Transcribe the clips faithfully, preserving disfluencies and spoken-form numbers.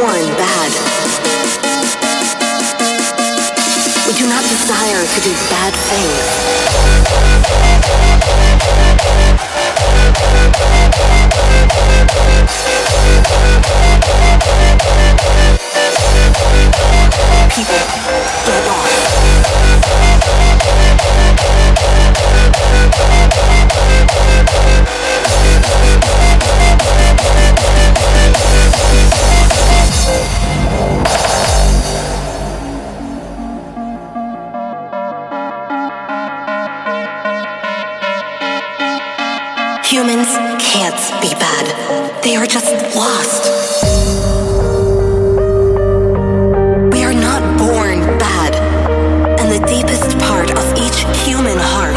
born bad. We do not desire to do bad things. People, get Humans can't be bad. They are just lost. We are not born bad. In the deepest part of each human heart,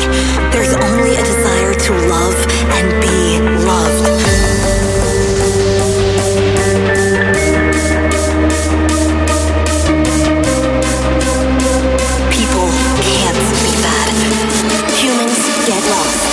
there's only a desire to love and be loved. People can't be bad. Humans get lost.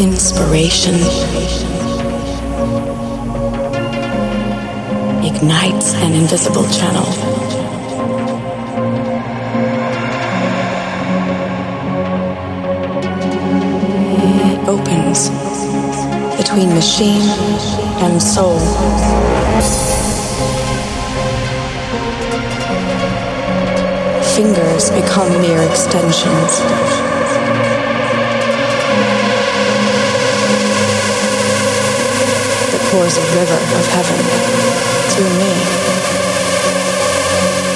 Inspiration ignites an invisible channel. It opens between machine and soul. Fingers become mere extensions. Pours a river of heaven through me.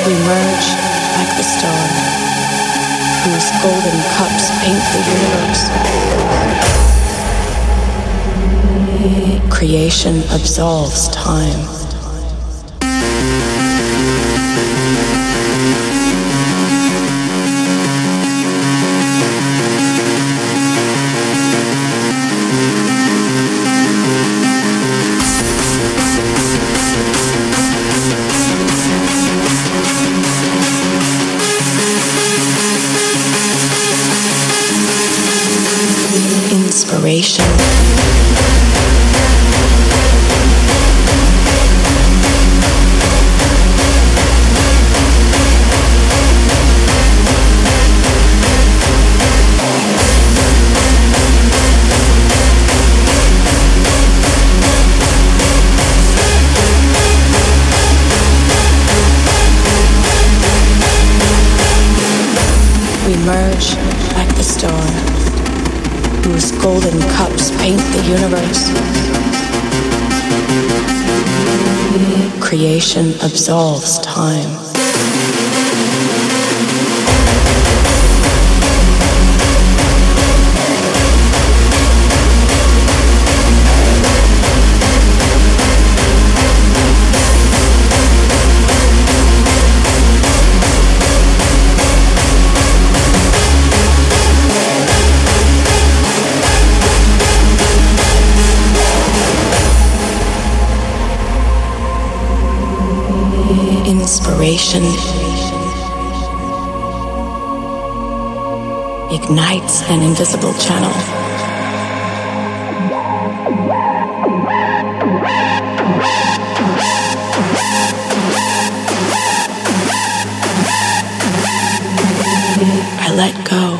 We merge like the star, whose golden cups paint the universe. Creation absolves time. Inspiration. We merge like the star, whose golden cups paint the universe. Creation absolves time. inspiration ignites an invisible channel. Let go.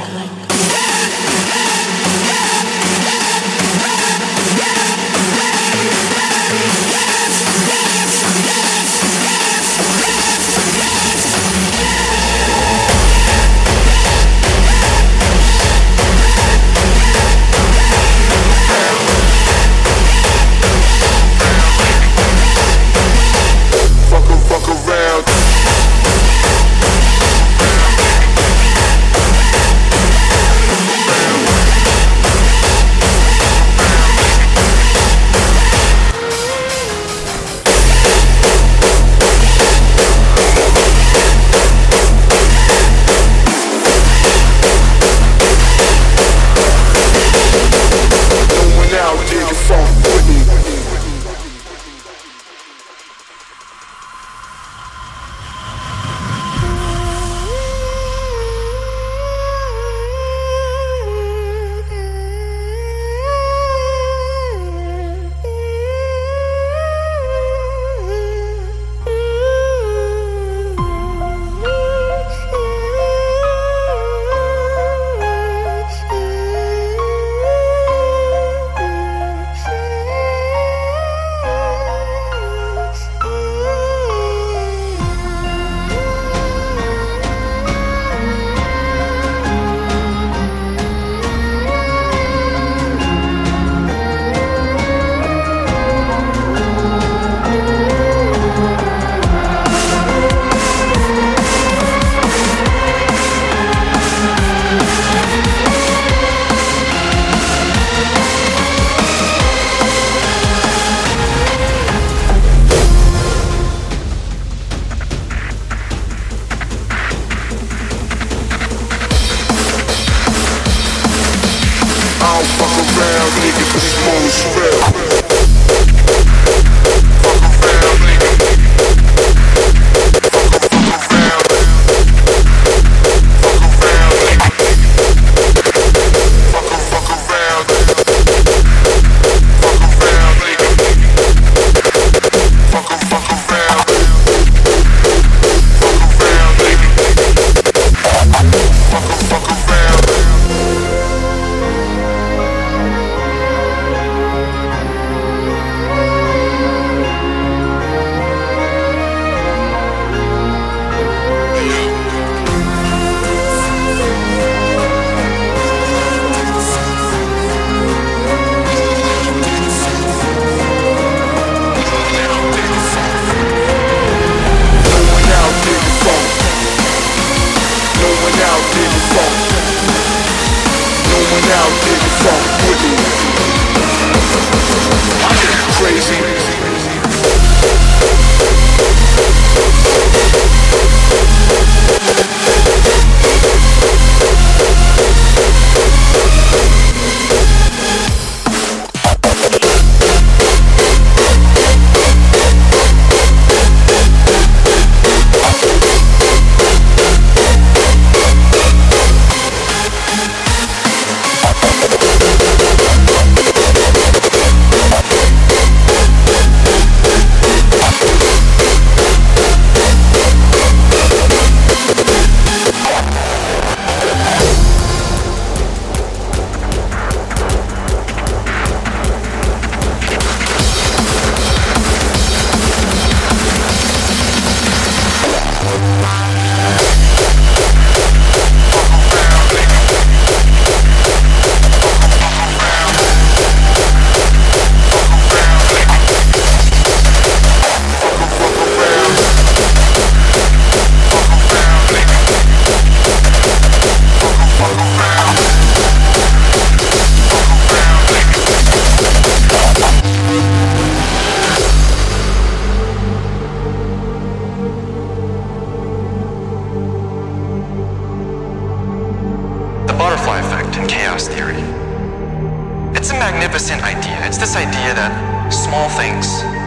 Small things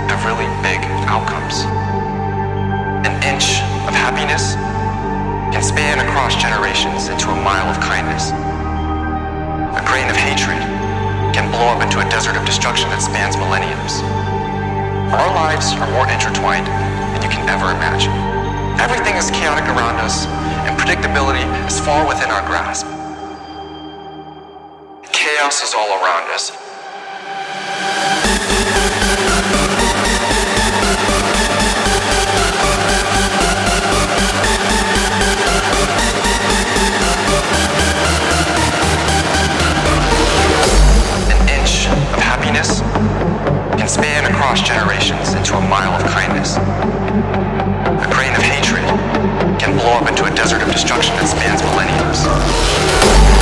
have really big outcomes. An inch of happiness can span across generations into a mile of kindness. A grain of hatred can blow up into a desert of destruction that spans millenniums. Our lives are more intertwined than you can ever imagine. Everything is chaotic around us, and predictability is far within our grasp. Chaos is all around us. An inch of happiness can span across generations into a mile of kindness. A grain of hatred can blow up into a desert of destruction that spans millenniums.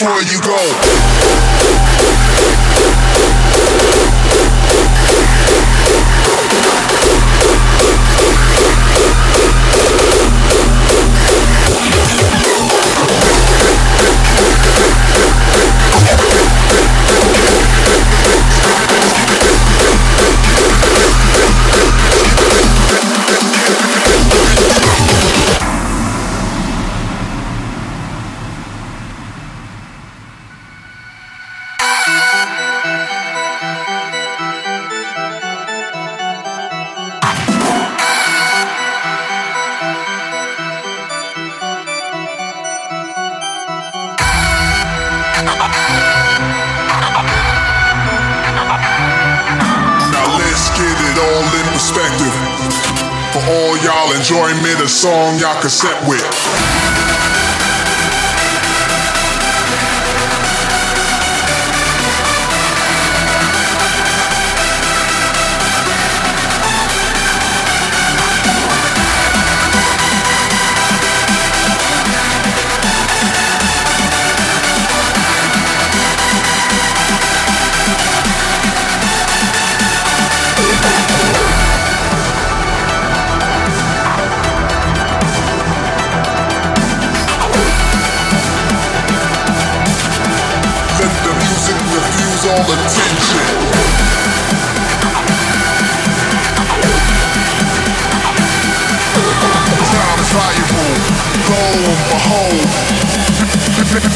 Before you song y'all can set with.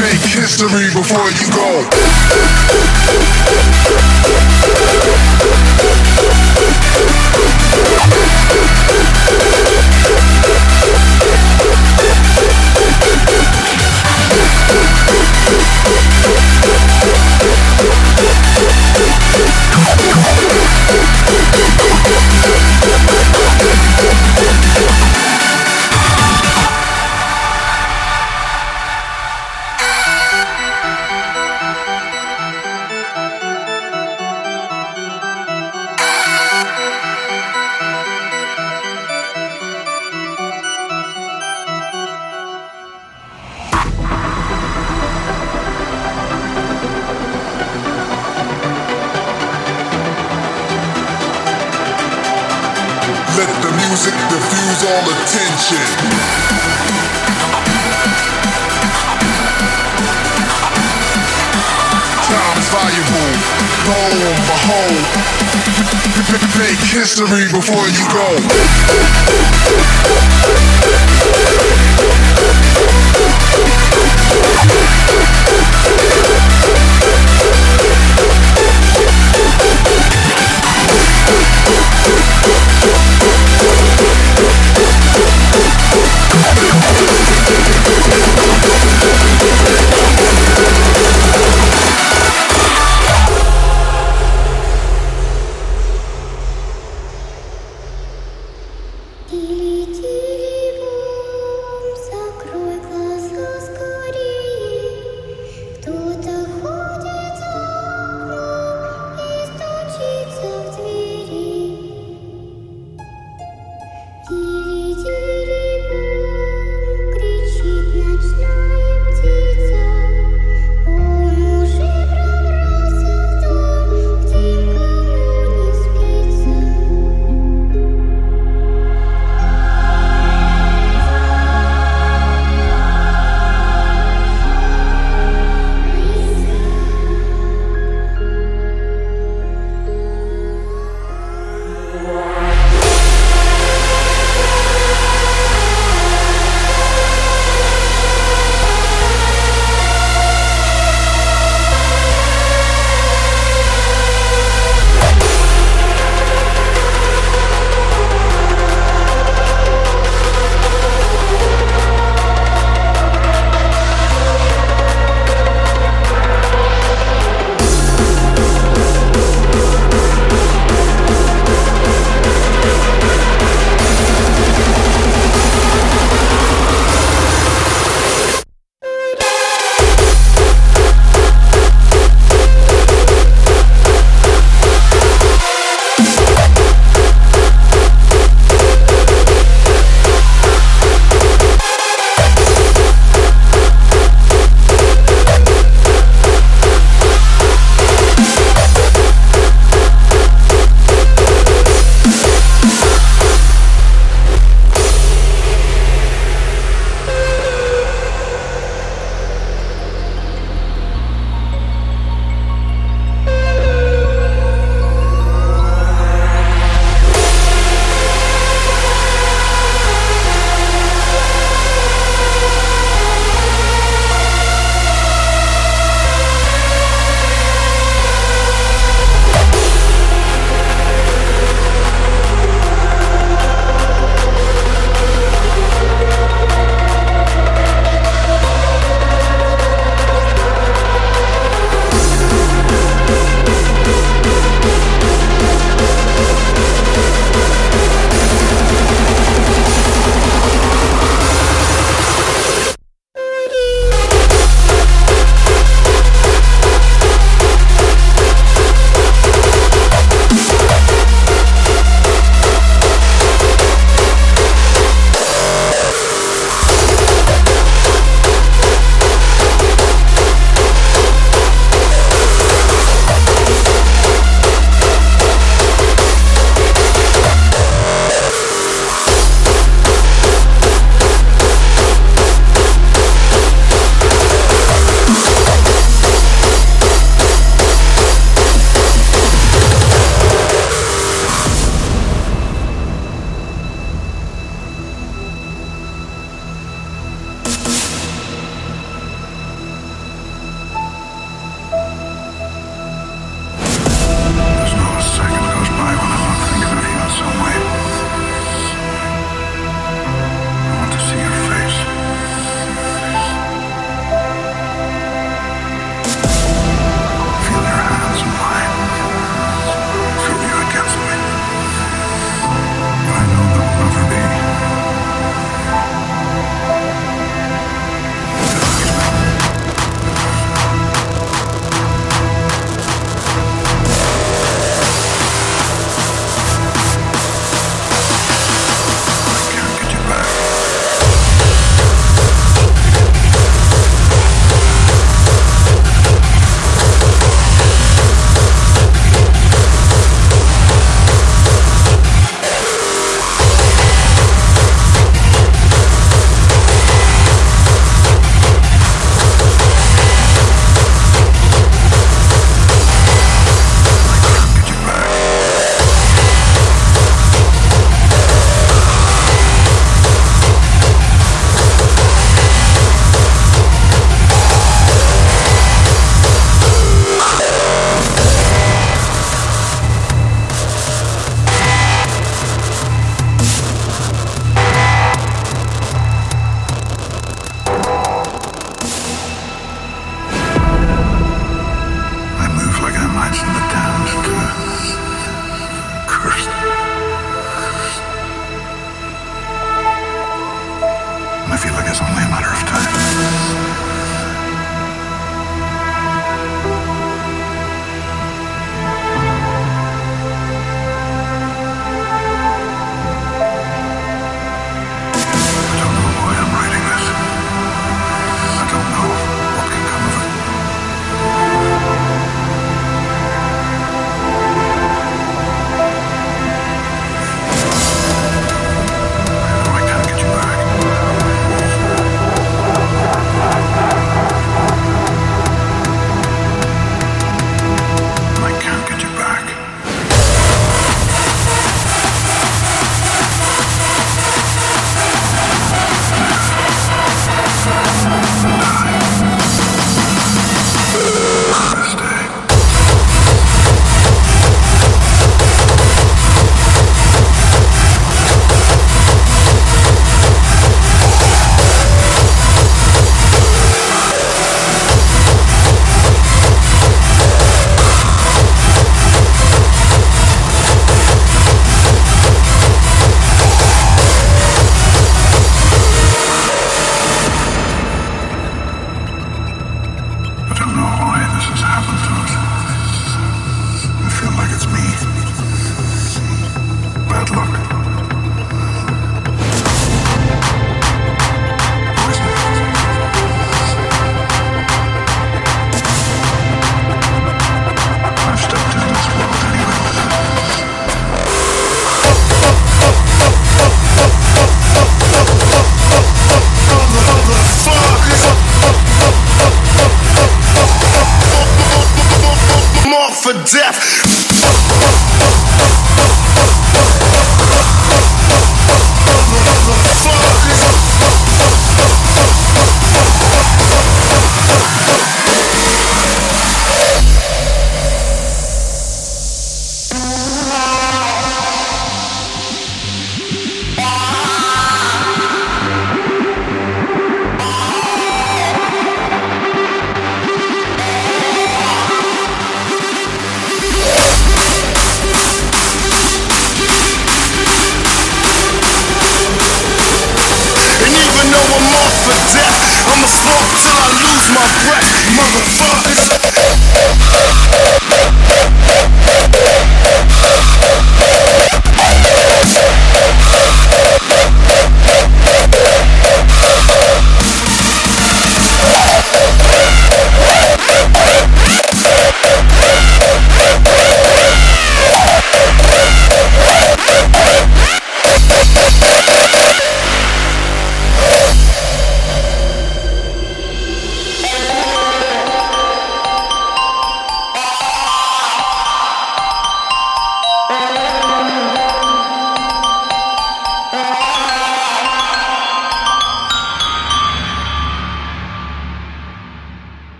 Make history before you go. Let the music diffuse all attention. Time's valuable. Boom, behold. Make history before you go. Закрой глаза скорее, кто-то ходит.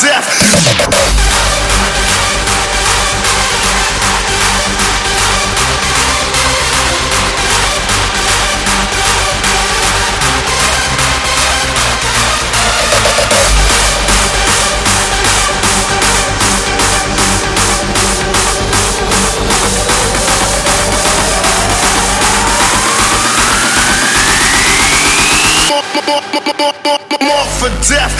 death. More for death. More for death.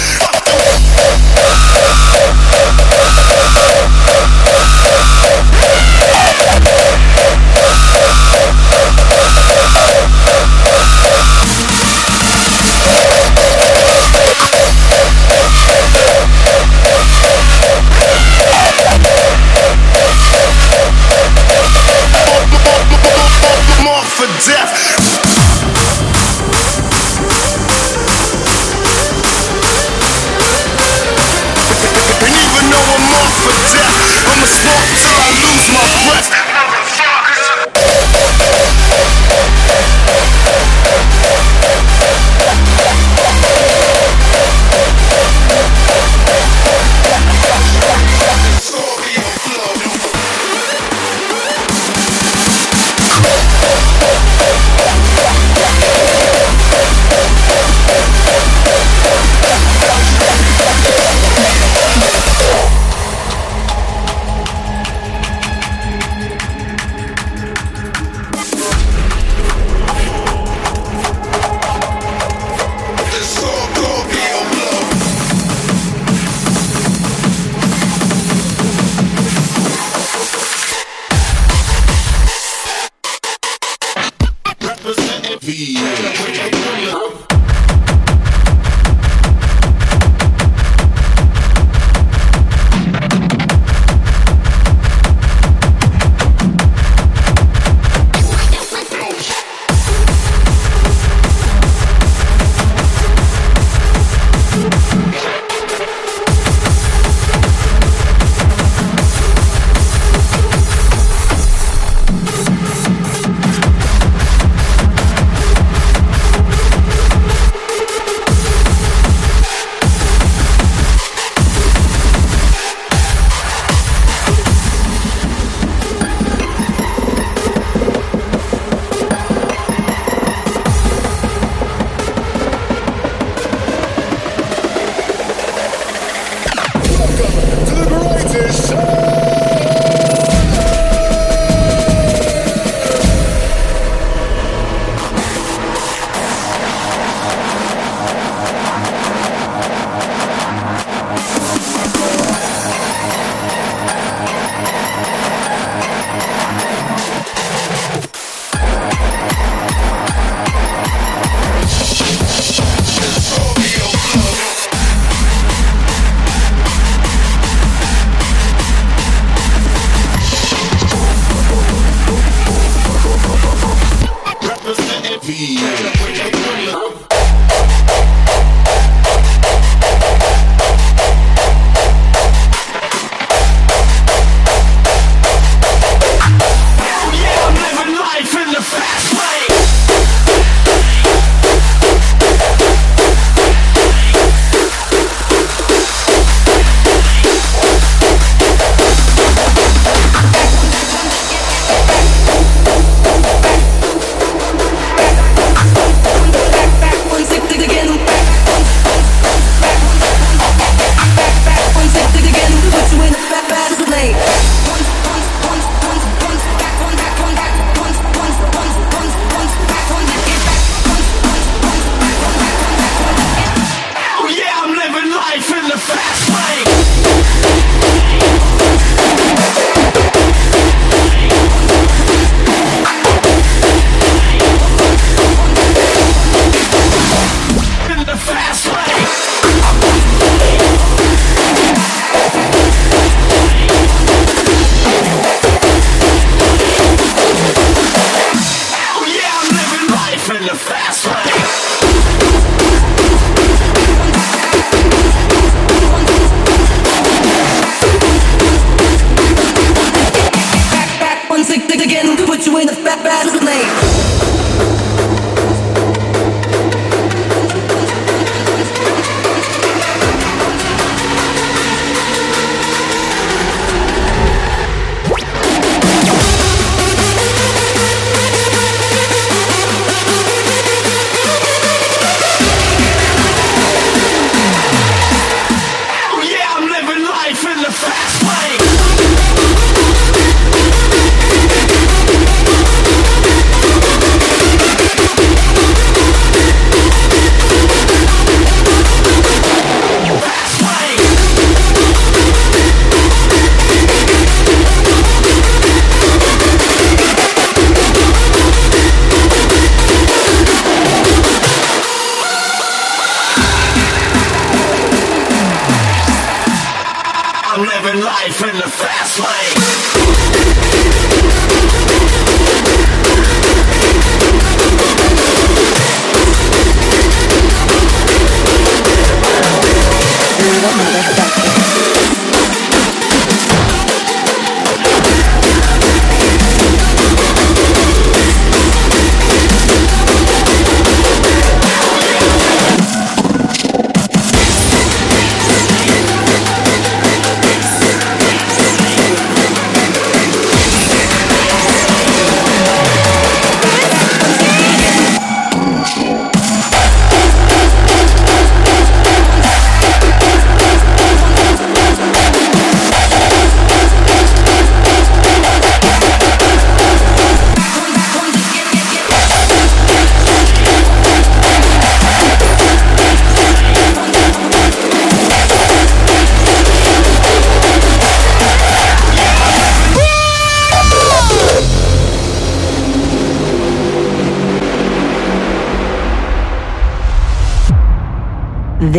living life in the fast lane.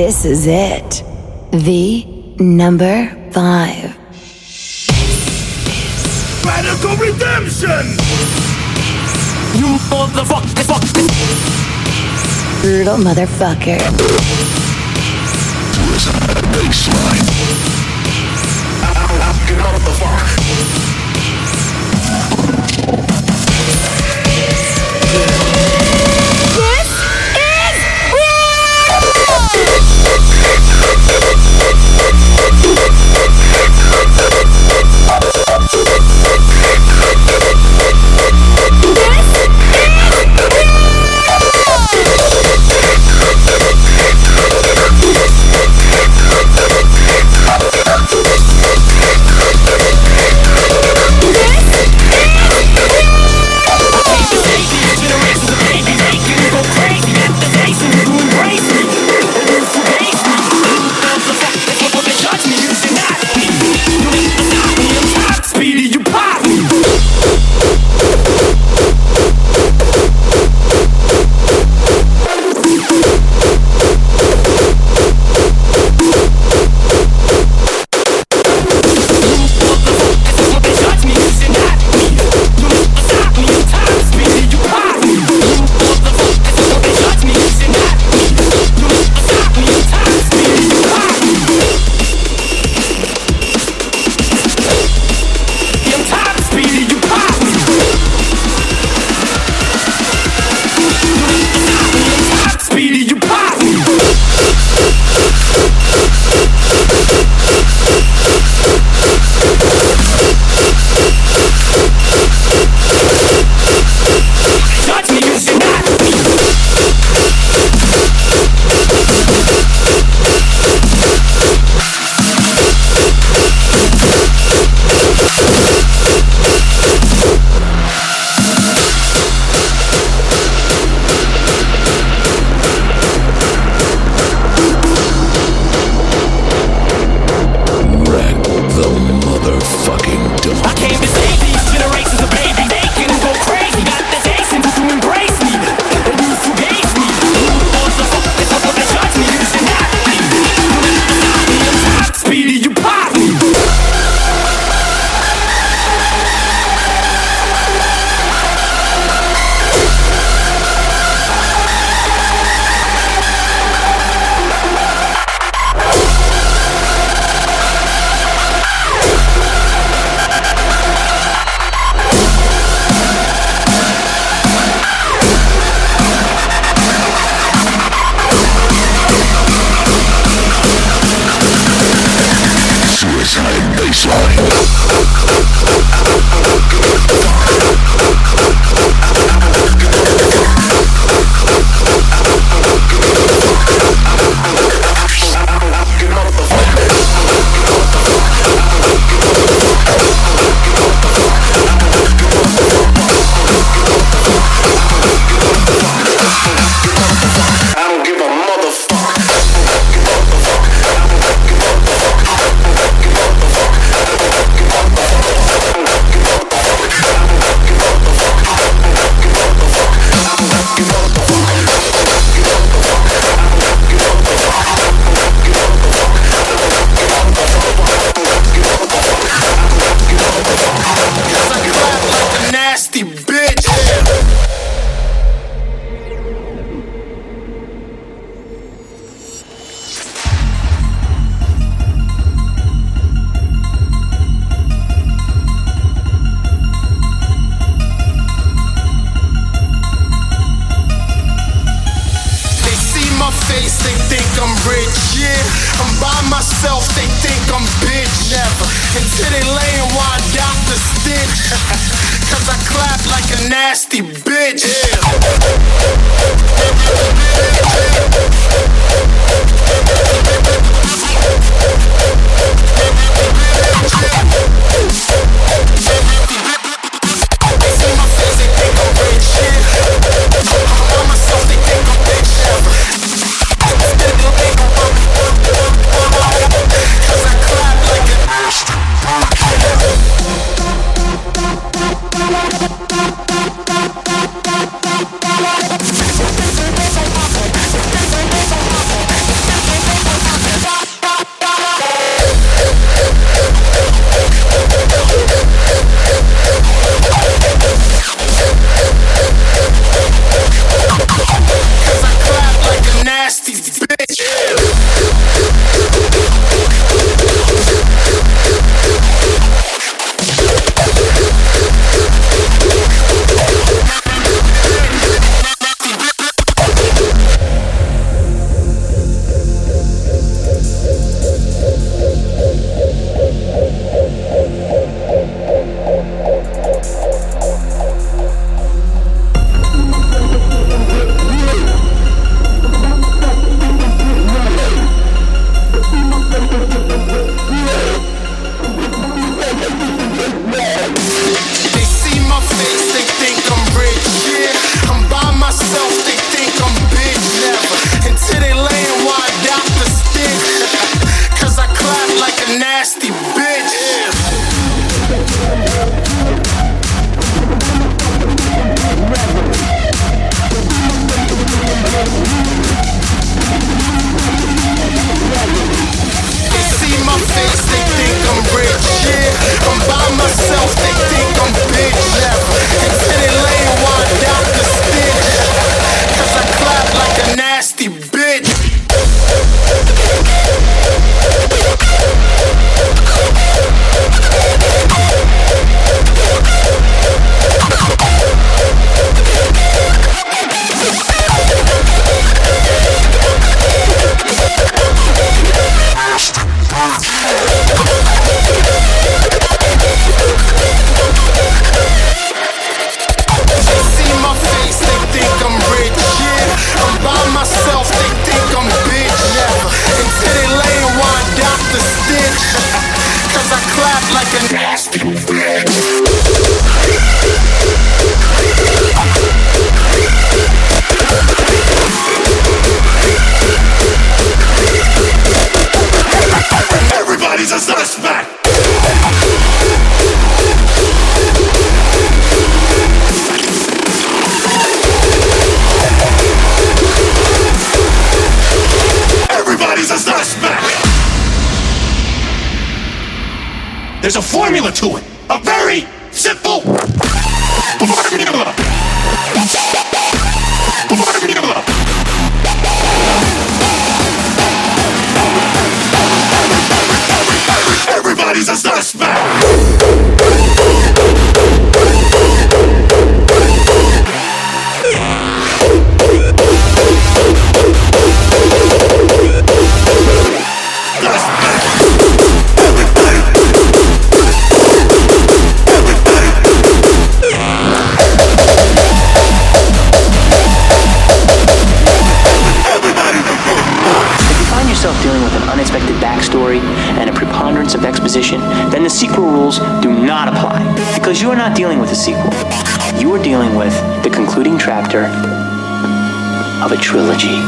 This is it. The number five. This is Radical Redemption! This is you motherfucker! Fuck. Brutal motherfucker. This is a baseline. I'll get out of the fuck. This is. This is they think I'm rich, yeah. I'm by myself, they think I'm bitch. Never, until they layin' while I dot the stitch. Cause I clap like a nasty bitch, yeah. There's a formula to it, a very simple Everybody's a suspect. Of exposition, then the sequel rules do not apply, because you are not dealing with a sequel. You are dealing with the concluding chapter of a trilogy.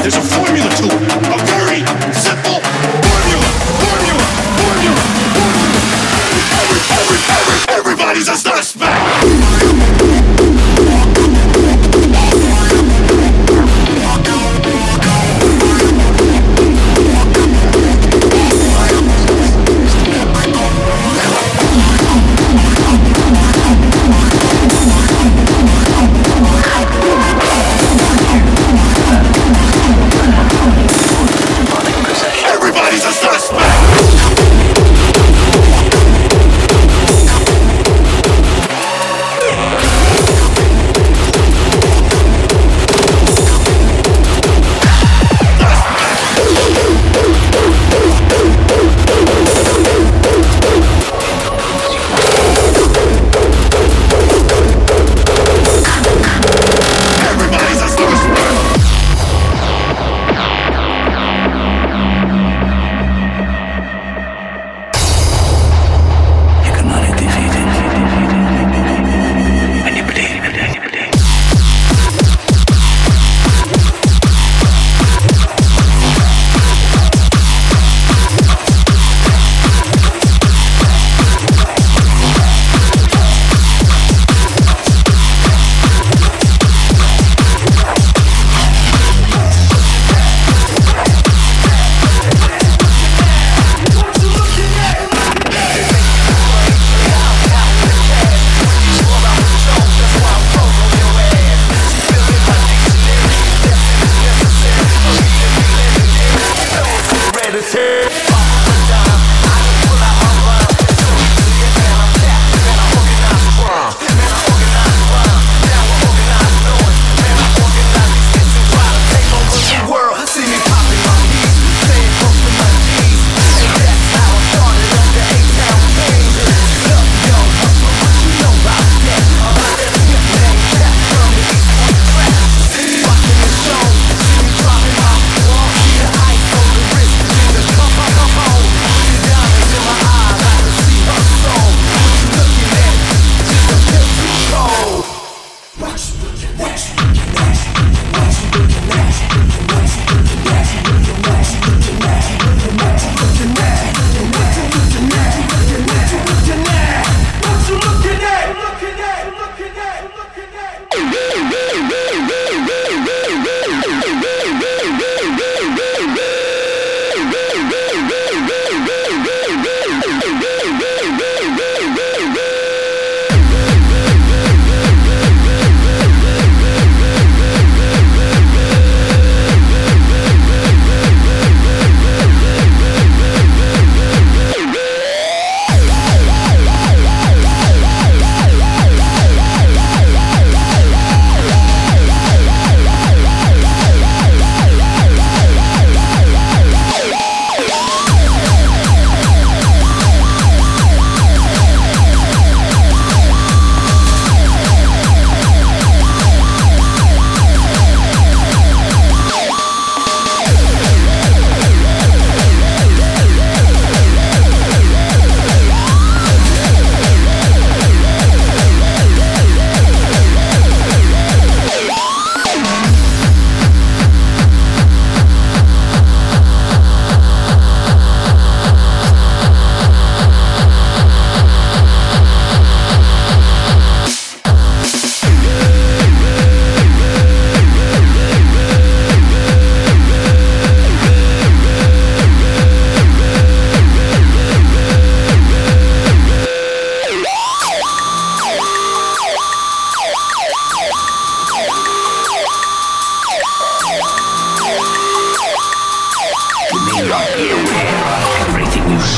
There's a formula to it, a very simple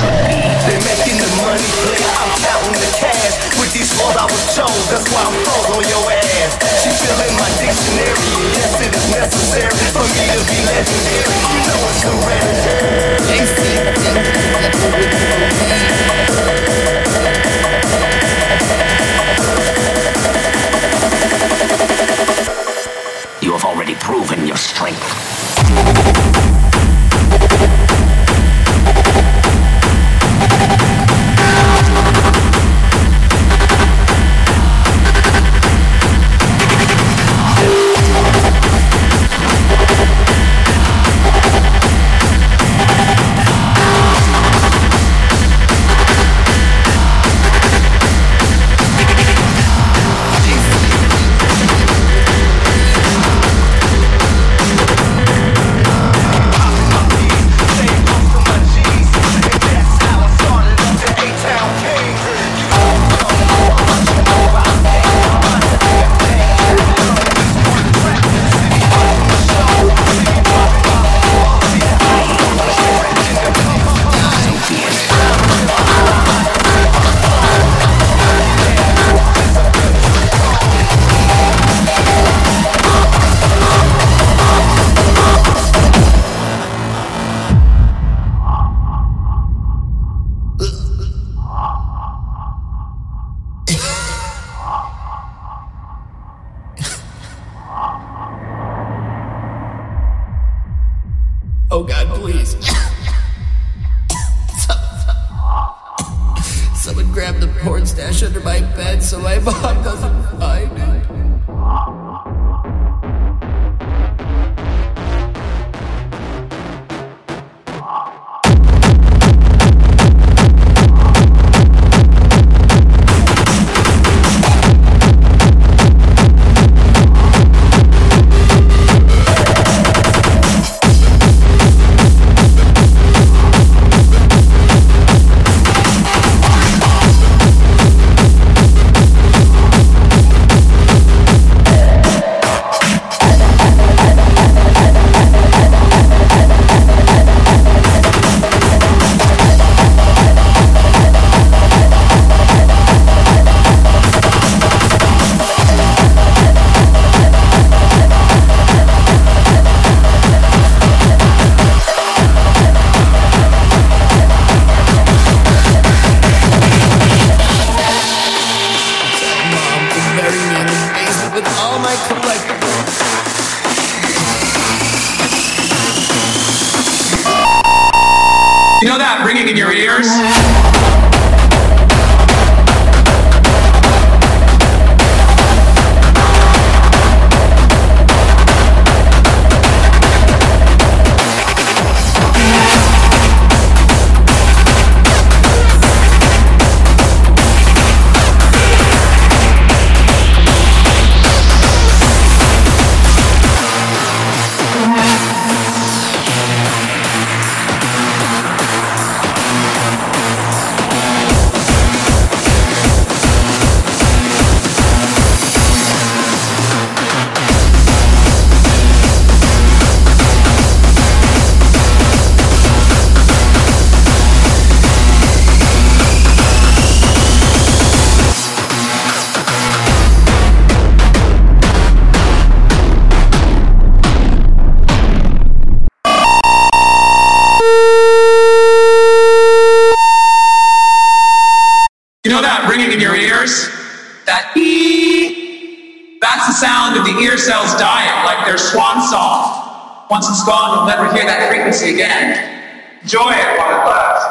They're making the money play, I'm counting the cash. With these flaws I was told, that's why I'm froze on your ass. She feeling my dictionary, and yes it is necessary for me to be legendary. You know it's correct. You have already proven your strength. Oh God, please. Someone grabbed the porn stash under my bed so my mom doesn't find it. You know that ringing in your ears? You know that ringing in your ears? That ee, that's the sound of the ear cells dying like their swan song. Once it's gone, you'll never hear that frequency again. Enjoy it while it lasts.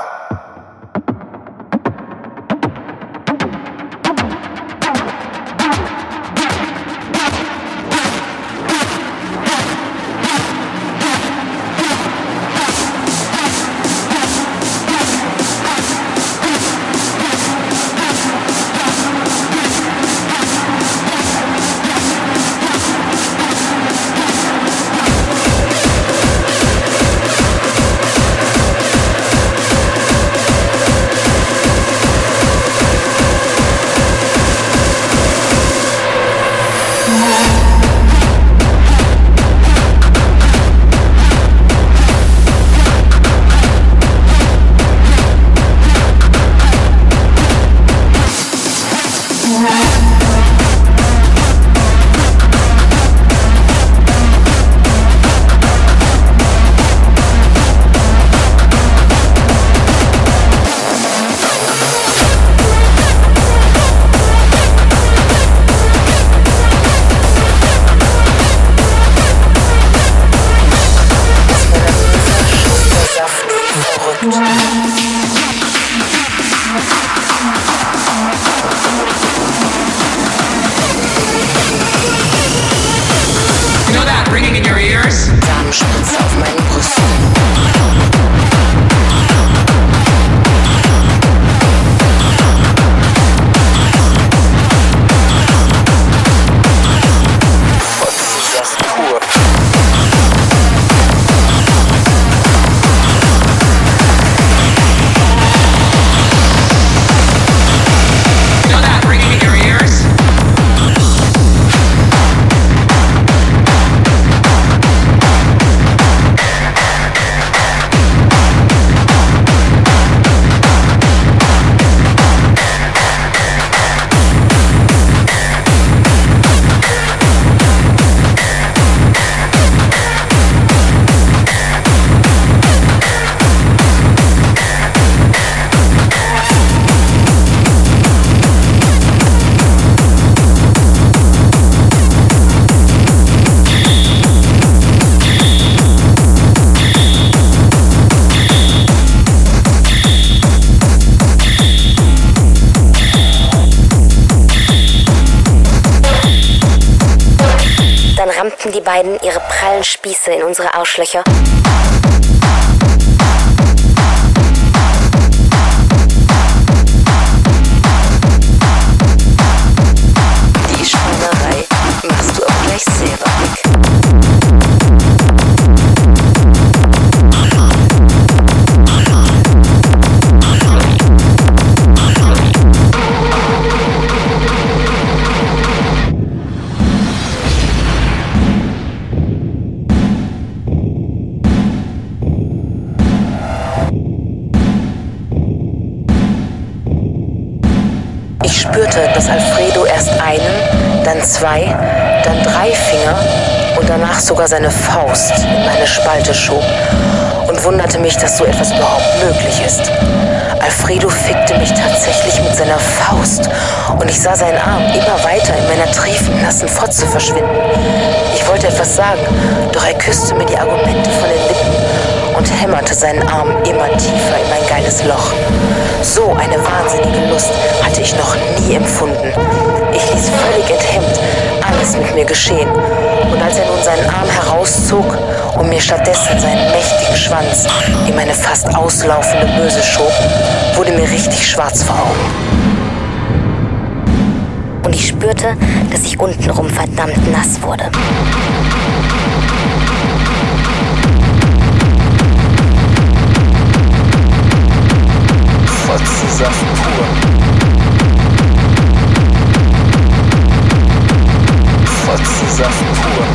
Die beiden ihre prallen Spieße in unsere Arschlöcher. Die Schweinerei machst du auch gleich selber weg. Dass Alfredo erst einen, dann zwei, dann drei Finger und danach sogar seine Faust in meine Spalte schob und wunderte mich, dass so etwas überhaupt möglich ist. Alfredo fickte mich tatsächlich mit seiner Faust und ich sah seinen Arm immer weiter in meiner triefend nassen Fotze verschwinden. Ich wollte etwas sagen, doch er küsste mir die Argumente von den Lippen und hämmerte seinen Arm immer tiefer in mein geiles Loch. So eine wahnsinnige Lust hatte ich noch nie empfunden. Ich ließ völlig enthemmt alles mit mir geschehen. Und als er nun seinen Arm herauszog und mir stattdessen seinen mächtigen Schwanz in meine fast auslaufende Möse schob, wurde mir richtig schwarz vor Augen. Und ich spürte, dass ich untenrum verdammt nass wurde. Fotzensaft pur. Fotzensaft pur.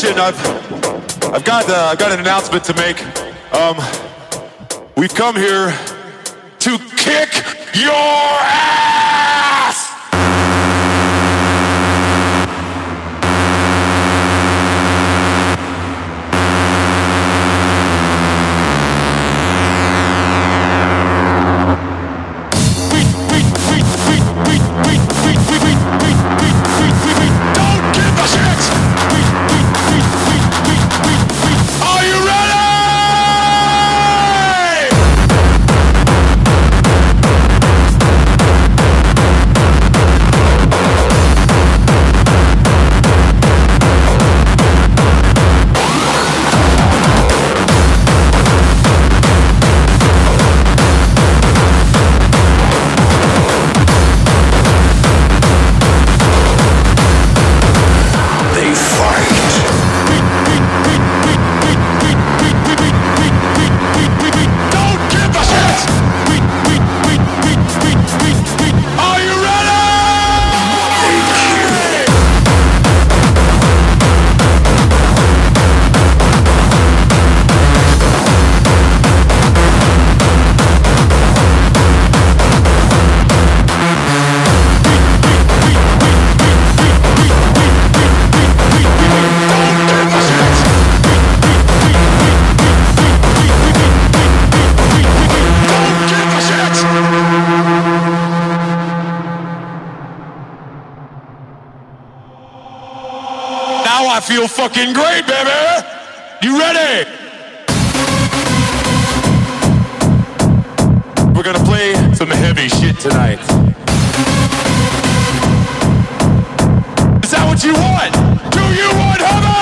mentioned, I've I've got uh, I've got an announcement to make. Um, we've come here to kick your ass. I feel fucking great, baby! You ready? We're gonna play some heavy shit tonight. Is that what you want? Do you want heavy?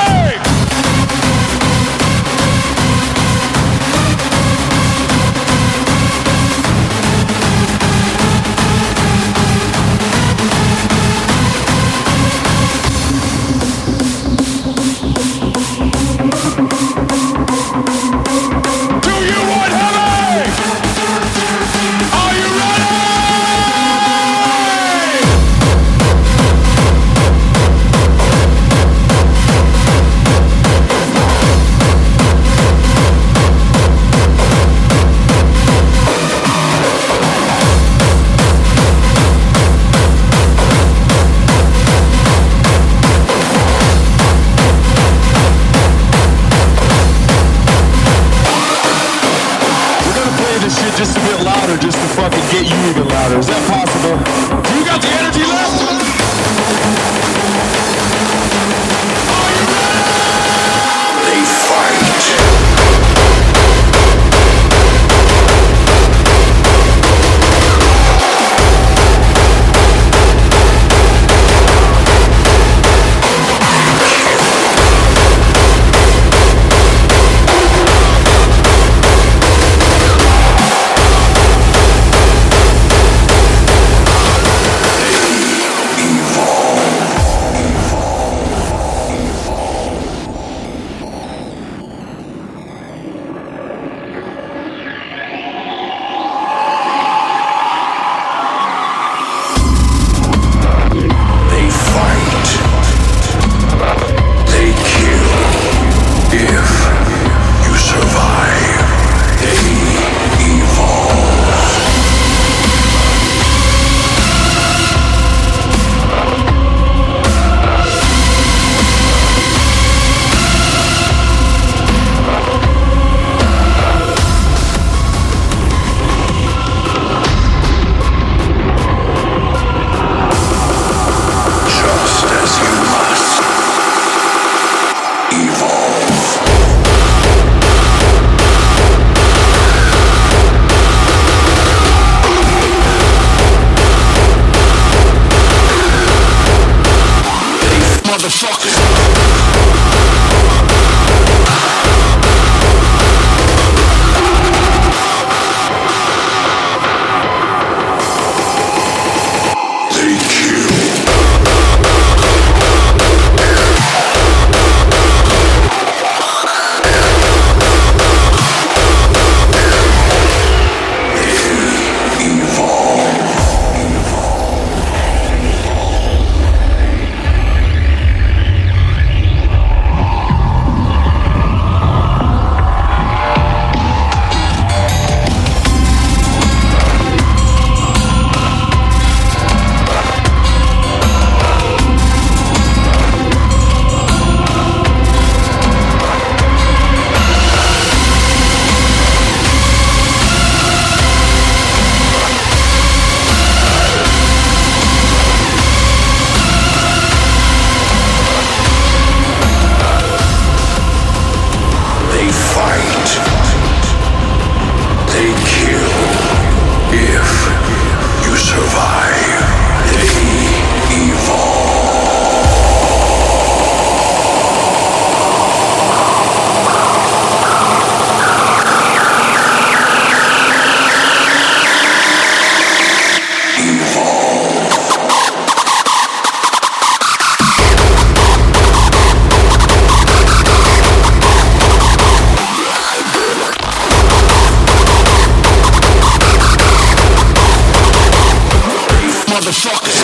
motherfucker.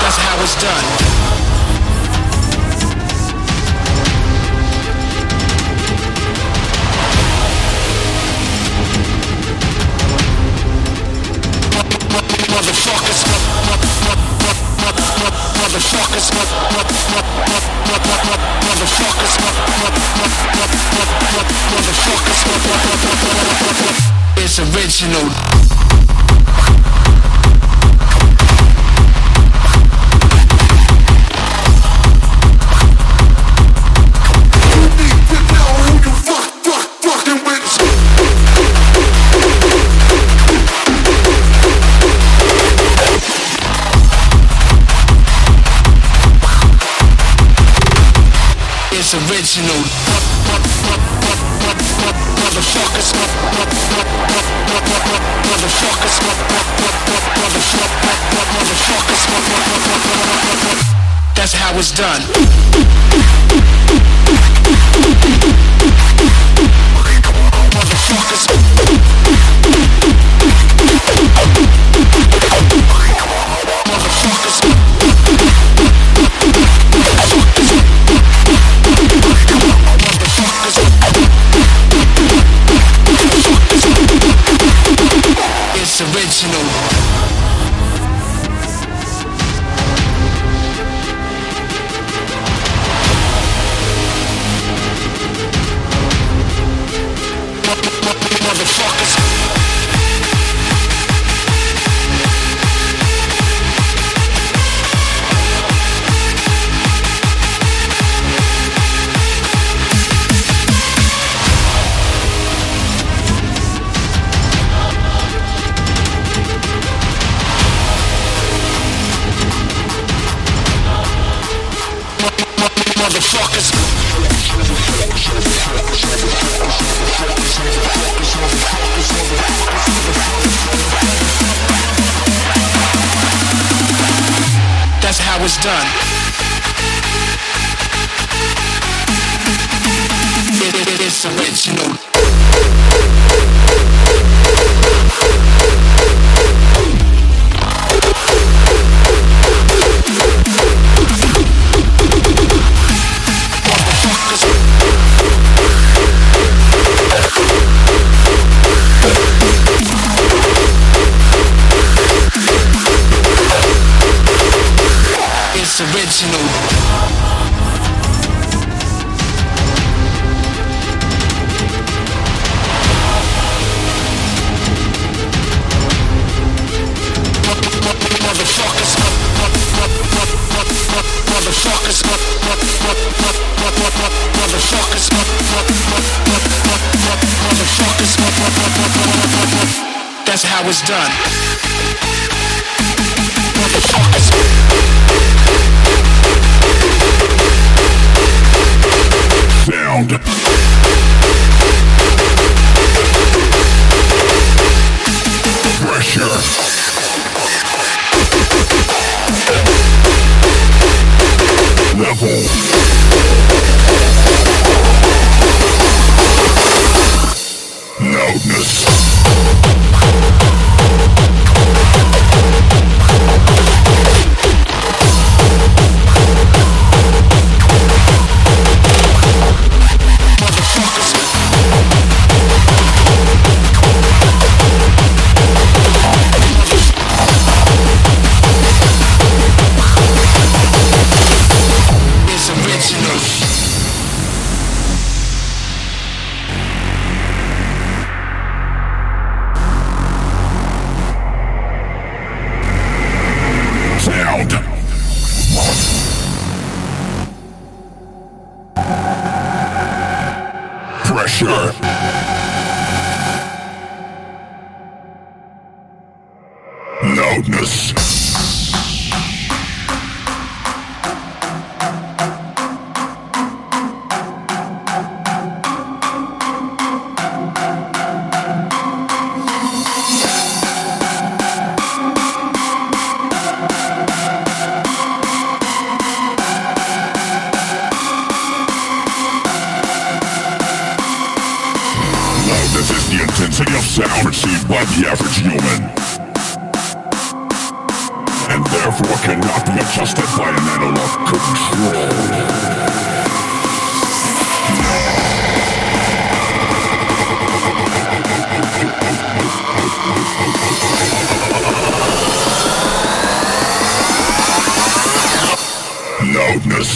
That's how it's done. Motherfuckers, motherfuckers, it's original. Original motherfuckers, motherfuckers, that's how it's done. It's original. Motherfuckers, that's how it's done. It, it, it's original. It's original. That's how it's done. Sound. Pressure. Level. Loudness. average seed by the average human, and therefore cannot be adjusted by an analog control. Loudness.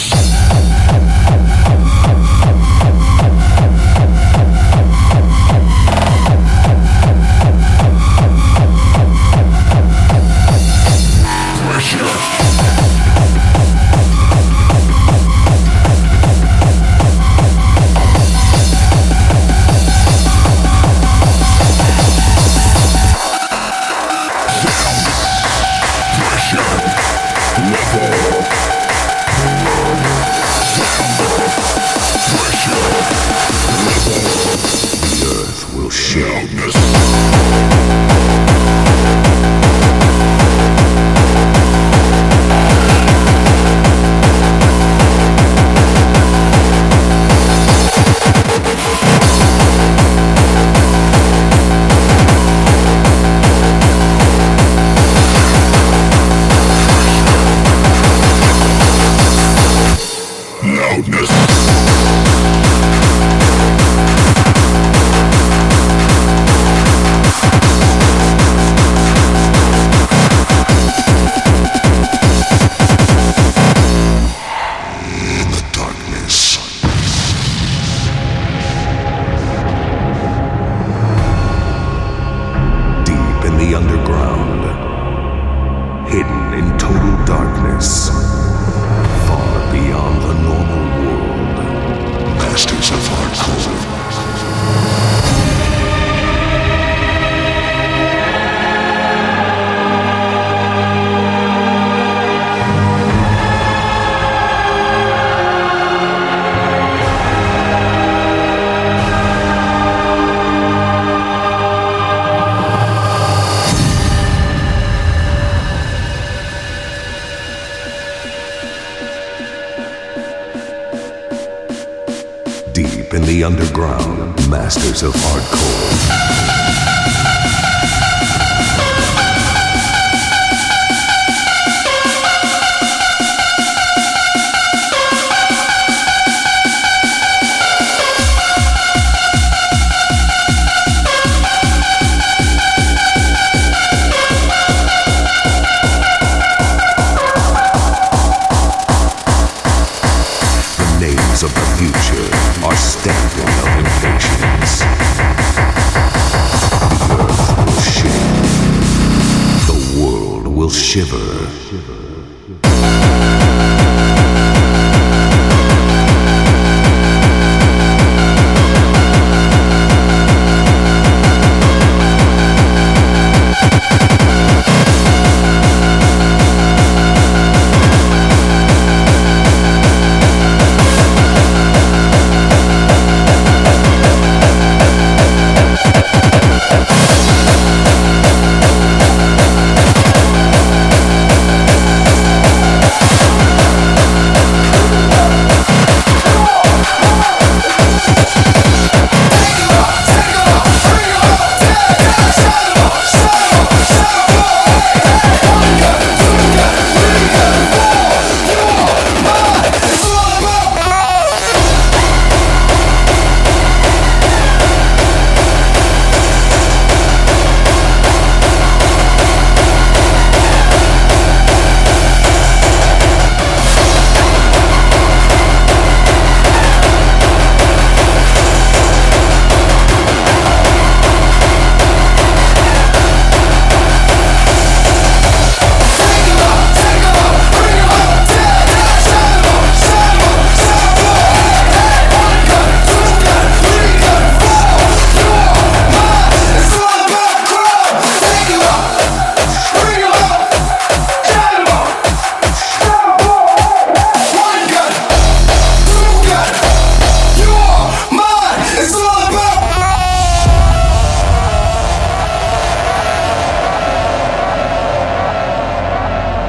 Underground, masters of hardcore.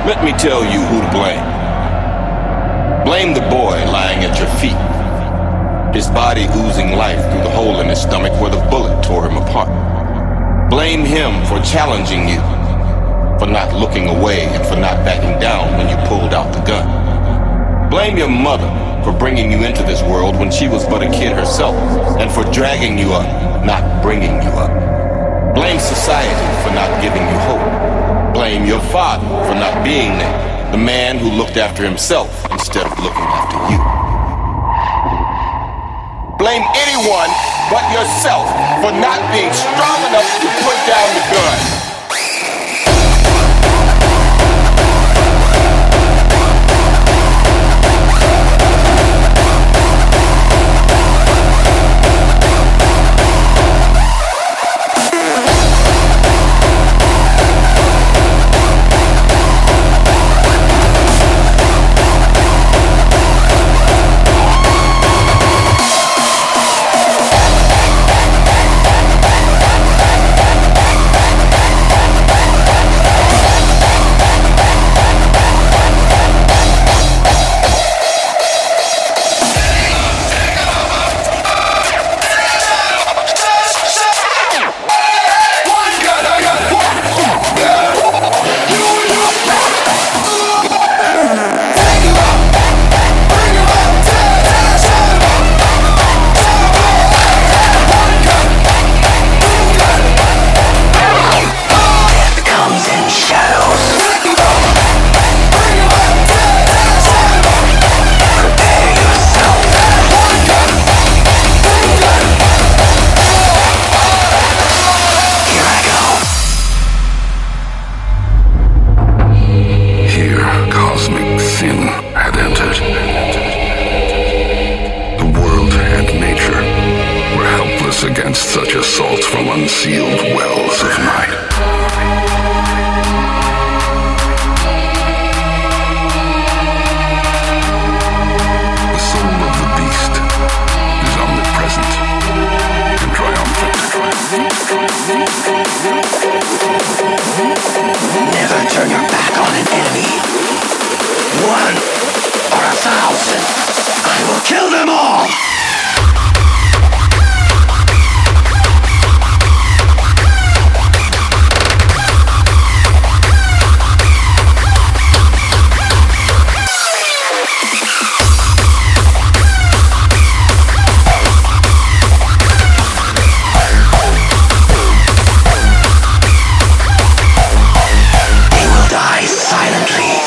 Let me tell you who to blame. Blame the boy lying at your feet, his body oozing life through the hole in his stomach where the bullet tore him apart. Blame him for challenging you, for not looking away and for not backing down when you pulled out the gun. Blame your mother for bringing you into this world when she was but a kid herself, and for dragging you up, not bringing you up. Blame society for not giving you hope. Blame your father for not being there, the man who looked after himself instead of looking after you. Blame anyone but yourself for not being strong enough to put down the gun. Silently.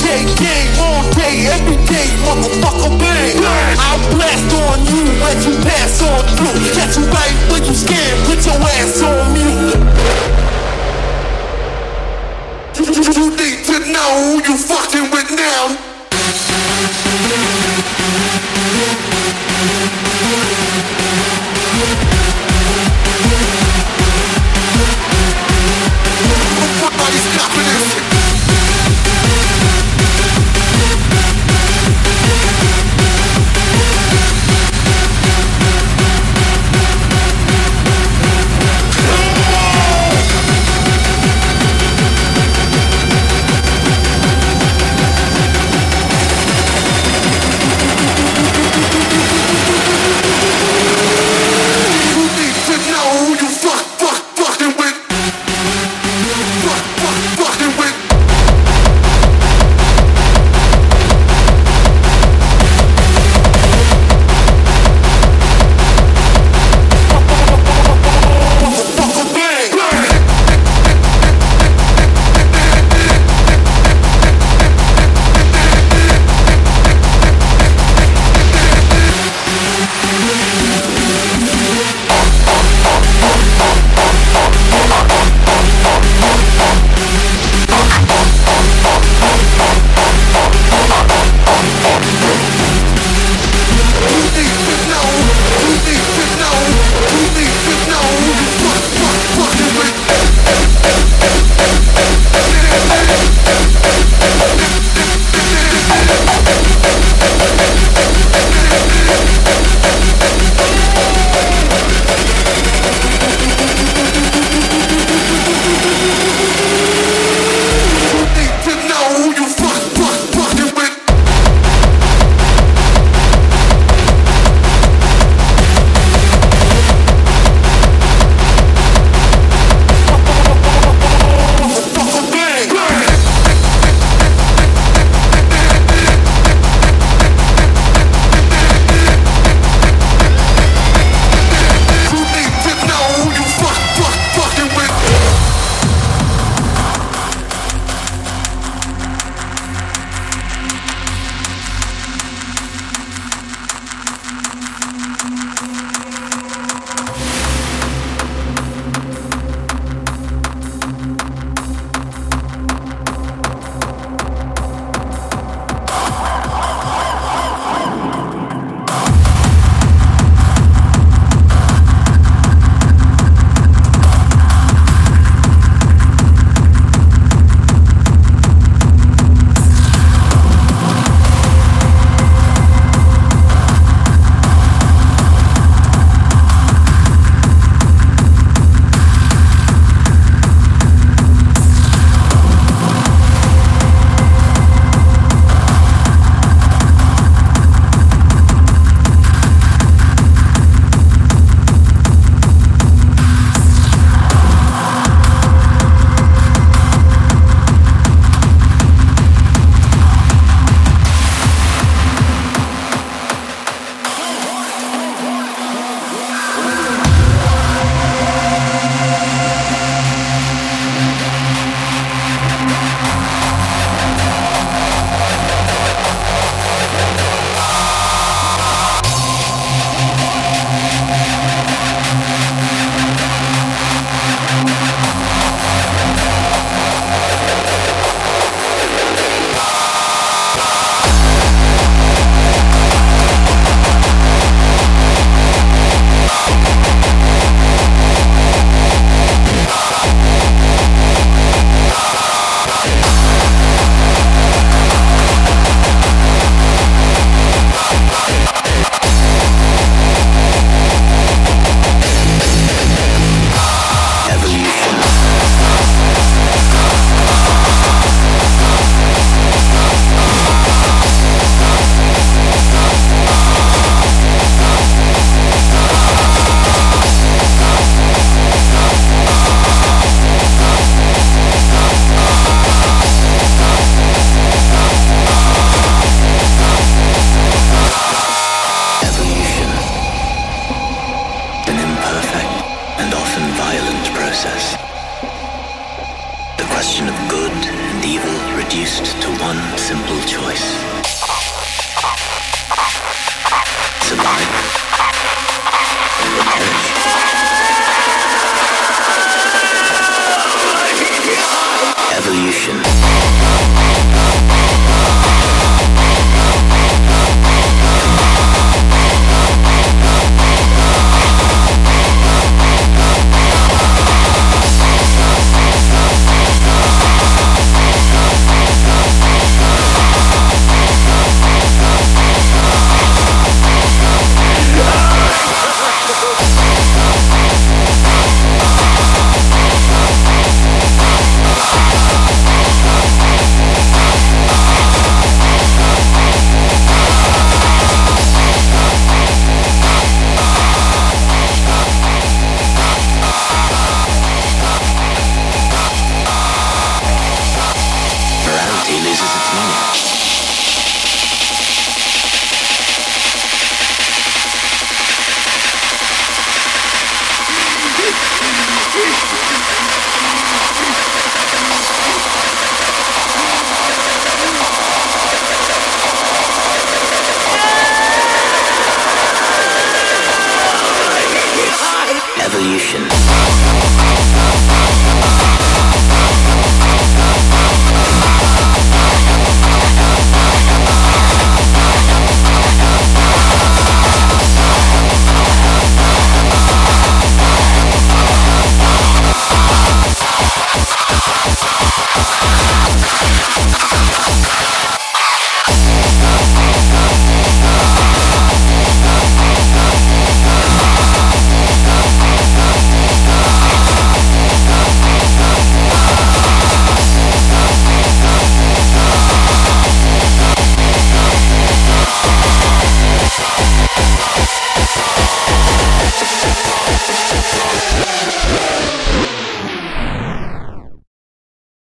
day, game all day, every day, motherfucker, bang. I'll blast on you as you pass on through. Catch you right when you scared, put your ass on mute. You need to know who you fucking with now. Of good and evil reduced to one simple choice. Survive.